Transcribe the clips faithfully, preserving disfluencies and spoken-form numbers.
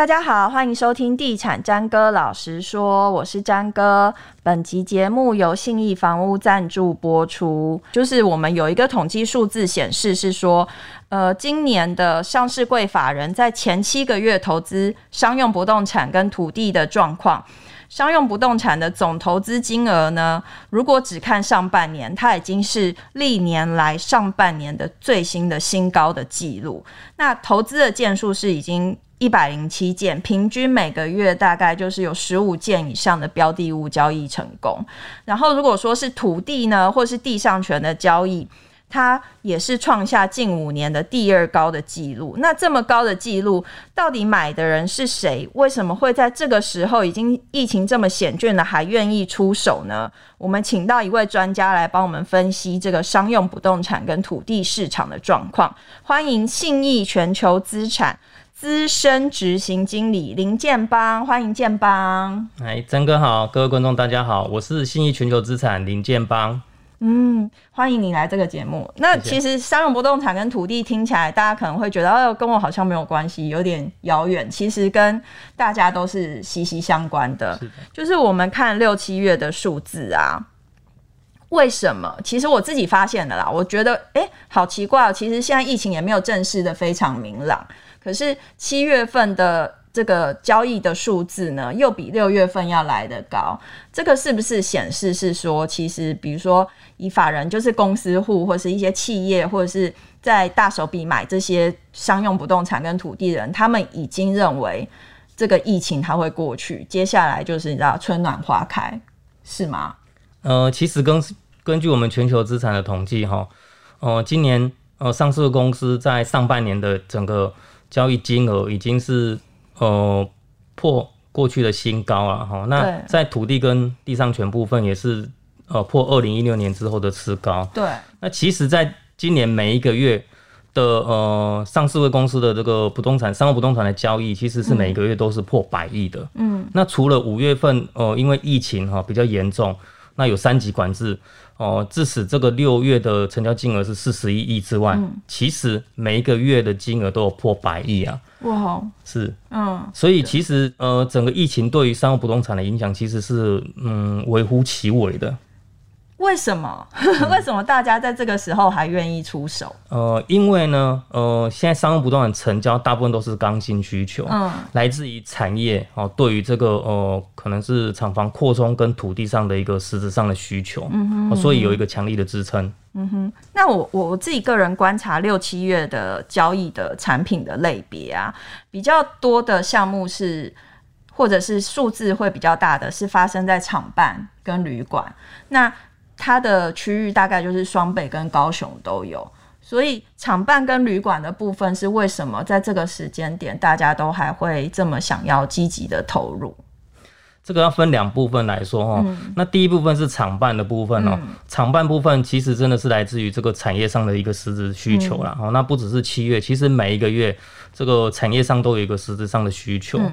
大家好，欢迎收听地产詹哥老实说，我是詹哥。本集节目由信义房屋赞助播出。就是我们有一个统计数字显示是说呃，今年的上市柜法人在前七个月投资商用不动产跟土地的状况，商用不动产的总投资金额呢，如果只看上半年，它已经是历年来上半年的最新的新高的记录。那投资的件数是已经一百零七件，平均每个月大概就是有十五件以上的标的物交易成功。然后如果说是土地呢，或是地上权的交易，它也是创下近五年的第二高的记录。那这么高的记录，到底买的人是谁？为什么会在这个时候已经疫情这么险峻了，还愿意出手呢？我们请到一位专家来帮我们分析这个商用不动产跟土地市场的状况。欢迎信义全球资产资深执行经理林建邦，欢迎建邦。哎，詹哥好，各位观众大家好，我是信义全球资产林建邦。嗯，欢迎你来这个节目。那其实商用不动产跟土地听起来，大家可能会觉得、哦、跟我好像没有关系，有点遥远。其实跟大家都是息息相关的。是的，就是我们看六七月的数字啊，为什么？其实我自己发现的啦，我觉得哎，好奇怪哦。其实现在疫情也没有正式的非常明朗，可是七月份的这个交易的数字呢，又比六月份要来得高。这个是不是显示是说，其实比如说以法人就是公司户，或是一些企业，或者是在大手笔买这些商用不动产跟土地人，他们已经认为这个疫情它会过去，接下来就是你知道春暖花开，是吗？呃，其实根根据我们全球资产的统计，哈，呃，今年呃上市公司在上半年的整个交易金额已经是呃破过去的新高了哈。那在土地跟地上权部分也是呃破二零一六年之后的次高。对。那其实，在今年每一个月的呃上市公司的这个不动产、商用不动产的交易，其实是每一个月都是破百亿的。嗯。那除了五月份呃因为疫情哈、呃、比较严重，那有三级管制哦、呃，致使这个六月的成交金额是四十一亿之外、嗯，其实每一个月的金额都有破百亿啊！哇，是，嗯，所以其实呃，整个疫情对于商务不动产的影响其实是嗯微乎其微的。为什么？为什么大家在这个时候还愿意出手、嗯？呃，因为呢，呃，现在商务不动产成交大部分都是刚性需求，嗯，来自于产业哦、呃，对于这个呃，可能是厂房扩充跟土地上的一个实质上的需求，嗯哼嗯哼、呃，所以有一个强力的支撑。嗯哼，那我我自己个人观察六七月的交易的产品的类别啊，比较多的项目是。或者是数字会比较大的是发生在厂办跟旅馆，那它的区域大概就是双北跟高雄都有，所以厂办跟旅馆的部分是为什么在这个时间点大家都还会这么想要积极的投入？这个要分两部分来说、哦嗯、那第一部分是厂办的部分、哦嗯、厂办部分其实真的是来自于这个产业上的一个实质需求啦、嗯哦、那不只是七月，其实每一个月这个产业上都有一个实质上的需求、嗯，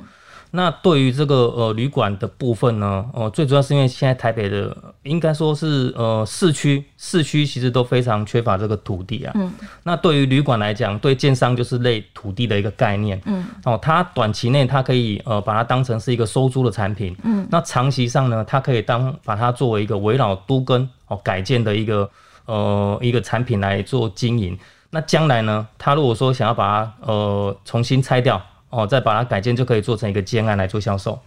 那对于这个呃旅馆的部分呢，呃最主要是因为现在台北的应该说是呃市区市区其实都非常缺乏这个土地啊。嗯。那对于旅馆来讲，对建商就是类土地的一个概念。嗯。哦，它短期内它可以呃把它当成是一个收租的产品。嗯。那长期上呢，它可以当把它作为一个围绕都更哦改建的一个呃一个产品来做经营。那将来呢，它如果说想要把它呃重新拆掉。哦，再把它改建就可以做成一个建案来做销售。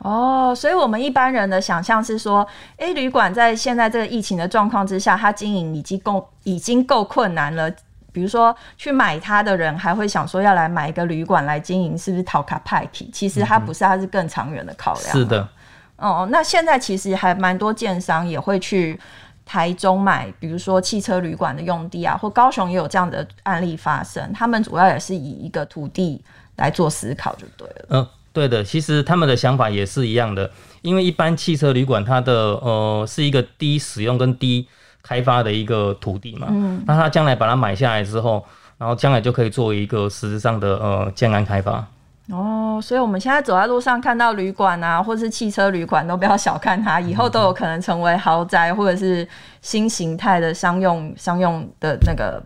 哦，所以我们一般人的想象是说，哎、欸，旅馆在现在这个疫情的状况之下，它经营已经够已经够困难了。比如说去买它的人还会想说要来买一个旅馆来经营，是不是讨卡派去？其实它不是，它是更长远的考量。是的。哦，那现在其实还蛮多建商也会去台中买，比如说汽车旅馆的用地啊，或高雄也有这样的案例发生。他们主要也是以一个土地来做思考就对了。嗯、呃，对的，其实他们的想法也是一样的，因为一般汽车旅馆它的呃是一个低使用跟低开发的一个土地嘛，嗯，那它将来把它买下来之后，然后将来就可以作为一个实质上的呃建案开发。哦，所以我们现在走在路上看到旅馆啊，或是汽车旅馆，都不要小看它，以后都有可能成为豪宅或者是新形态的商用商用的那个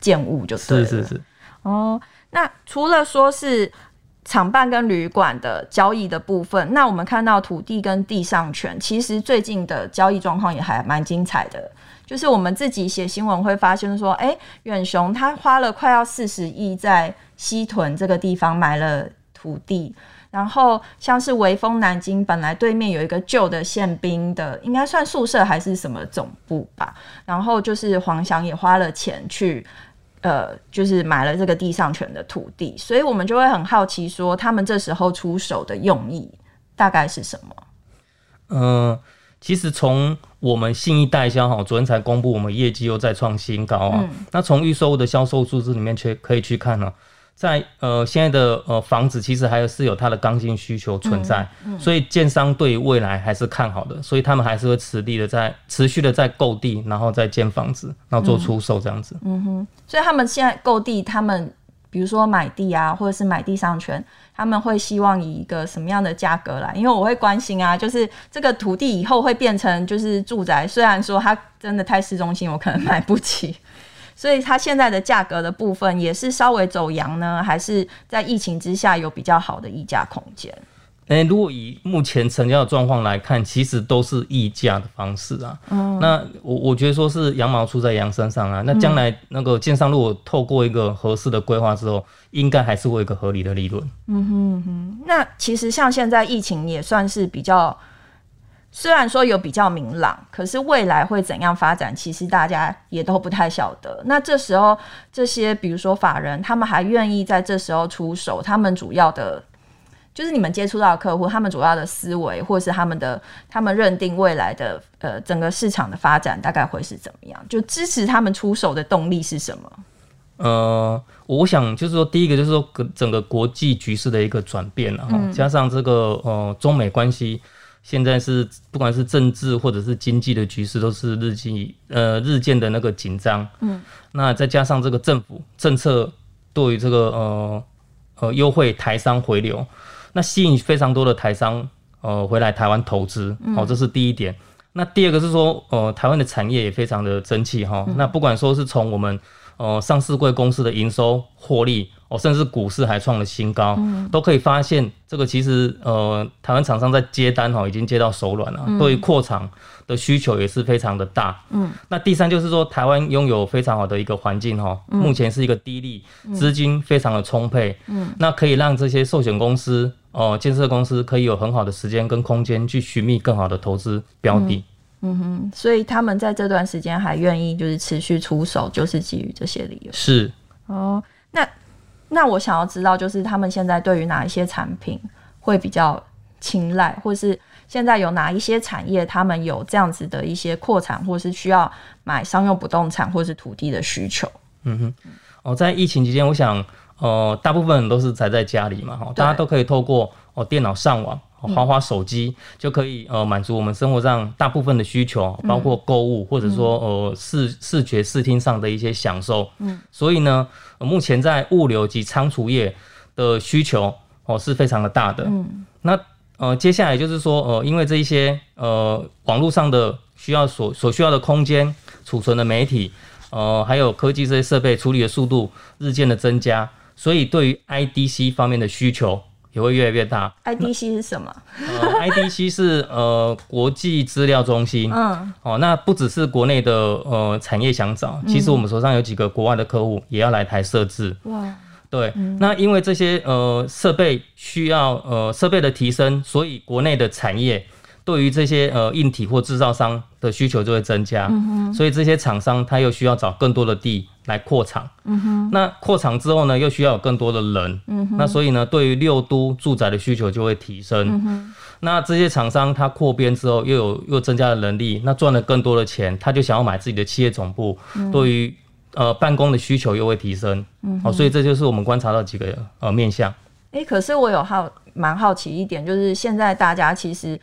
建物就对了。是是是。哦。那除了说是厂办跟旅馆的交易的部分，那我们看到土地跟地上权，其实最近的交易状况也还蛮精彩的。就是我们自己写新闻会发现说，哎，远雄他花了快要四十亿在西屯这个地方买了土地，然后像是微风南京本来对面有一个旧的宪兵的，应该算宿舍还是什么总部吧，然后就是黄翔也花了钱去。呃，就是买了这个地上权的土地，所以我们就会很好奇说他们这时候出手的用意大概是什么。呃，其实从我们信义代销哈，昨天才公布我们业绩又再创新高啊。嗯、那从预售的销售数字里面去可以去看啊，在呃现在的呃房子其实还是有它的刚性需求存在，嗯嗯、所以建商对未来还是看好的，所以他们还是会持力的在持续的在购地，然后再建房子，然后做出售这样子。嗯, 嗯哼，所以他们现在购地，他们比如说买地啊，或者是买地上权，他们会希望以一个什么样的价格来？因为我会关心啊，就是这个土地以后会变成就是住宅，虽然说它真的太市中心，我可能买不起。所以它现在的价格的部分也是稍微走扬呢，还是在疫情之下有比较好的溢价空间？欸、如果以目前成交的状况来看，其实都是溢价的方式啊。嗯、那 我, 我觉得说是羊毛出在羊身上啊。那将来那个建商如果透过一个合适的规划之后，应该还是会有一个合理的利润。嗯哼哼。那其实像现在疫情也算是比较，虽然说有比较明朗，可是未来会怎样发展其实大家也都不太晓得。那这时候这些比如说法人他们还愿意在这时候出手，他们主要的就是你们接触到的客户，他们主要的思维或是他们的他们认定未来的呃整个市场的发展大概会是怎么样，就支持他们出手的动力是什么？呃，我想就是说，第一个就是说整个国际局势的一个转变、啊嗯、加上这个呃中美关系现在是不管是政治或者是经济的局势都是日渐呃日渐的那个紧张，嗯，那再加上这个政府政策对于这个呃呃优惠台商回流，那吸引非常多的台商呃回来台湾投资，好、哦，这是第一点。嗯、那第二个是说呃台湾的产业也非常的争气哈、哦，嗯、那不管说是从我们呃上市柜公司的营收获利。哦，甚至股市还创了新高，嗯、都可以发现这个其实呃，台湾厂商在接单哈、哦，已经接到手软了，嗯、对于扩厂的需求也是非常的大。嗯，那第三就是说，台湾拥有非常好的一个环境哈、哦，嗯、目前是一个低利，资金非常的充沛，嗯，那可以让这些寿险公司、哦、呃，建设公司可以有很好的时间跟空间去寻觅更好的投资标的。嗯嗯哼，所以他们在这段时间还愿意就是持续出手，就是基于这些理由。是哦，那。那我想要知道，就是他们现在对于哪一些产品会比较青睐，或是现在有哪一些产业他们有这样子的一些扩产，或是需要买商用不动产或是土地的需求。嗯哼，哦，在疫情期间，我想，呃，大部分人都是宅在家里嘛，哈，大家都可以透过哦电脑上网，滑滑手机、嗯、就可以呃满足我们生活上大部分的需求，包括购物、嗯、或者说呃视视觉视听上的一些享受。嗯，所以呢、呃、目前在物流及仓储业的需求哦、呃、是非常的大的。嗯，那呃接下来就是说呃因为这一些呃网络上的需要所所需要的空间、储存的媒体呃还有科技这些设备处理的速度日渐的增加，所以对于 I D C 方面的需求也会越来越大。I D C 是什么？呃 I D C 是呃国际资料中心。嗯，哦，那不只是国内的呃产业想找，其实我们手上有几个国外的客户也要来台设置。哇，对，嗯、那因为这些呃设备需要呃设备的提升，所以国内的产业对于这些呃硬体或制造商的需求就会增加。嗯、所以这些厂商他又需要找更多的地。来扩厂，嗯、那扩厂之后呢，又需要有更多的人，嗯、那所以呢，对于六都住宅的需求就会提升。嗯、那这些厂商他扩编之后，又有又增加了人力，那赚了更多的钱，他就想要买自己的企业总部，嗯、对于呃办公的需求又会提升。嗯、哦，所以这就是我们观察到几个呃面向。哎、欸，可是我有好蛮好奇一点，就是现在大家其实。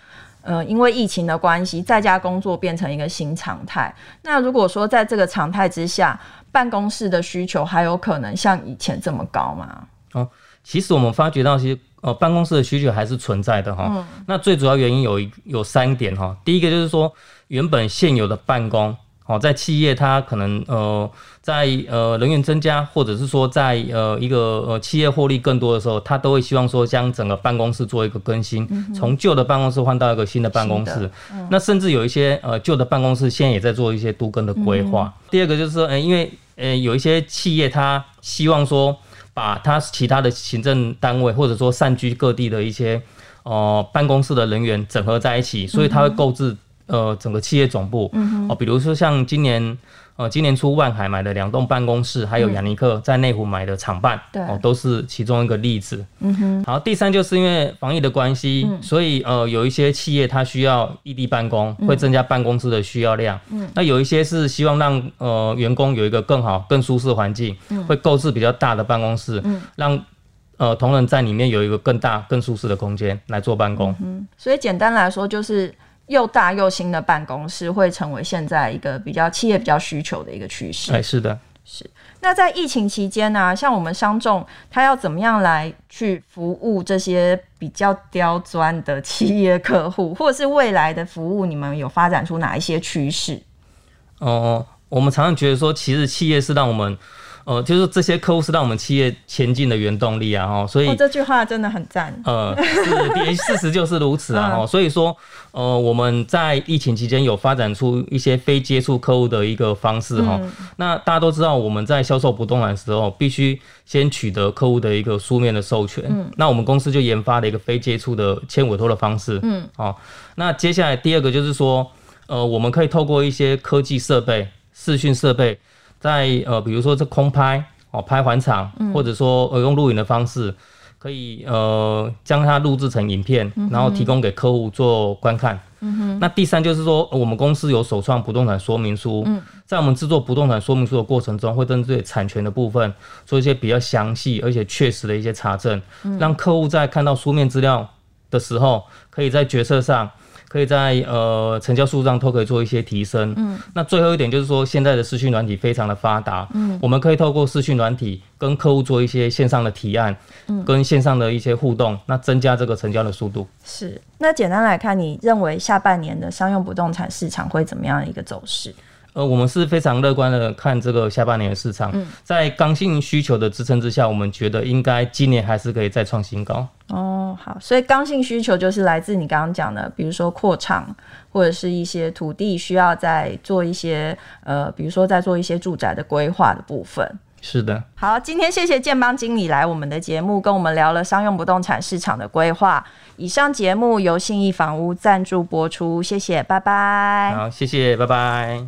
呃，因为疫情的关系，在家工作变成一个新常态。那如果说在这个常态之下，办公室的需求还有可能像以前这么高吗？哦，其实我们发觉到，其实呃，办公室的需求还是存在的哈。嗯、那最主要原因有有三点哈。第一个就是说，原本现有的办公哦，在企业它可能呃在呃人员增加，或者是说在呃一个呃企业获利更多的时候，它都会希望说将整个办公室做一个更新，从旧的办公室换到一个新的办公室。嗯、那甚至有一些呃旧的办公室现在也在做一些都更的规划。嗯、第二个就是说，欸、因为呃有一些企业它希望说把它其他的行政单位或者说散居各地的一些呃办公室的人员整合在一起，所以它会购置。呃，整个企业总部、嗯哦、比如说像今年呃，今年初万海买的两栋办公室，还有亚尼克在内湖买的厂办、嗯哦，都是其中一个例子。嗯哼。好，第三就是因为防疫的关系，嗯、所以呃，有一些企业它需要异地办公，会增加办公室的需要量。嗯。那有一些是希望让呃员工有一个更好、更舒适环境，嗯、会购置比较大的办公室，嗯、让。呃，同仁在里面有一个更大、更舒适的空间来做办公。嗯，所以简单来说，就是又大又新的办公室会成为现在一个比较企业比较需求的一个趋势。哎，是的，是。那在疫情期间呢、啊，像我们商众，他要怎么样来去服务这些比较刁钻的企业客户，或者是未来的服务，你们有发展出哪一些趋势？哦、呃，我们常常觉得说，其实企业是让我们。呃，就是这些客户是让我们企业前进的原动力啊，哦，所以、哦、这句话真的很赞。呃，是事实就是如此啊，哦，所以说，呃，我们在疫情期间有发展出一些非接触客户的一个方式哈、哦嗯。那大家都知道，我们在销售不动产的时候，必须先取得客户的一个书面的授权。嗯。那我们公司就研发了一个非接触的签委托的方式。嗯。哦，那接下来第二个就是说，呃，我们可以透过一些科技设备、视讯设备。在呃，比如说这空拍哦，拍环场，或者说呃用录影的方式，可以呃将它录制成影片，然后提供给客户做观看。嗯哼。那第三就是说，我们公司有首创不动产说明书，嗯、在我们制作不动产说明书的过程中，会针对产权的部分做一些比较详细而且确实的一些查证，嗯、让客户在看到书面资料的时候，可以在决策上。可以在呃成交数上都可以做一些提升。嗯，那最后一点就是说，现在的视讯软体非常的发达。嗯，我们可以透过视讯软体跟客户做一些线上的提案，嗯，跟线上的一些互动，那增加这个成交的速度。是。那简单来看，你认为下半年的商用不动产市场会怎么样一个走势？呃，我们是非常乐观的看这个下半年的市场，嗯、在刚性需求的支撑之下，我们觉得应该今年还是可以再创新高。哦，好，所以刚性需求就是来自你刚刚讲的，比如说扩厂或者是一些土地需要再做一些呃，比如说再做一些住宅的规划的部分。是的。好，今天谢谢建邦经理来我们的节目跟我们聊了商用不动产市场的规划。以上节目由信义房屋赞助播出，谢谢，拜拜。好，谢谢，拜拜。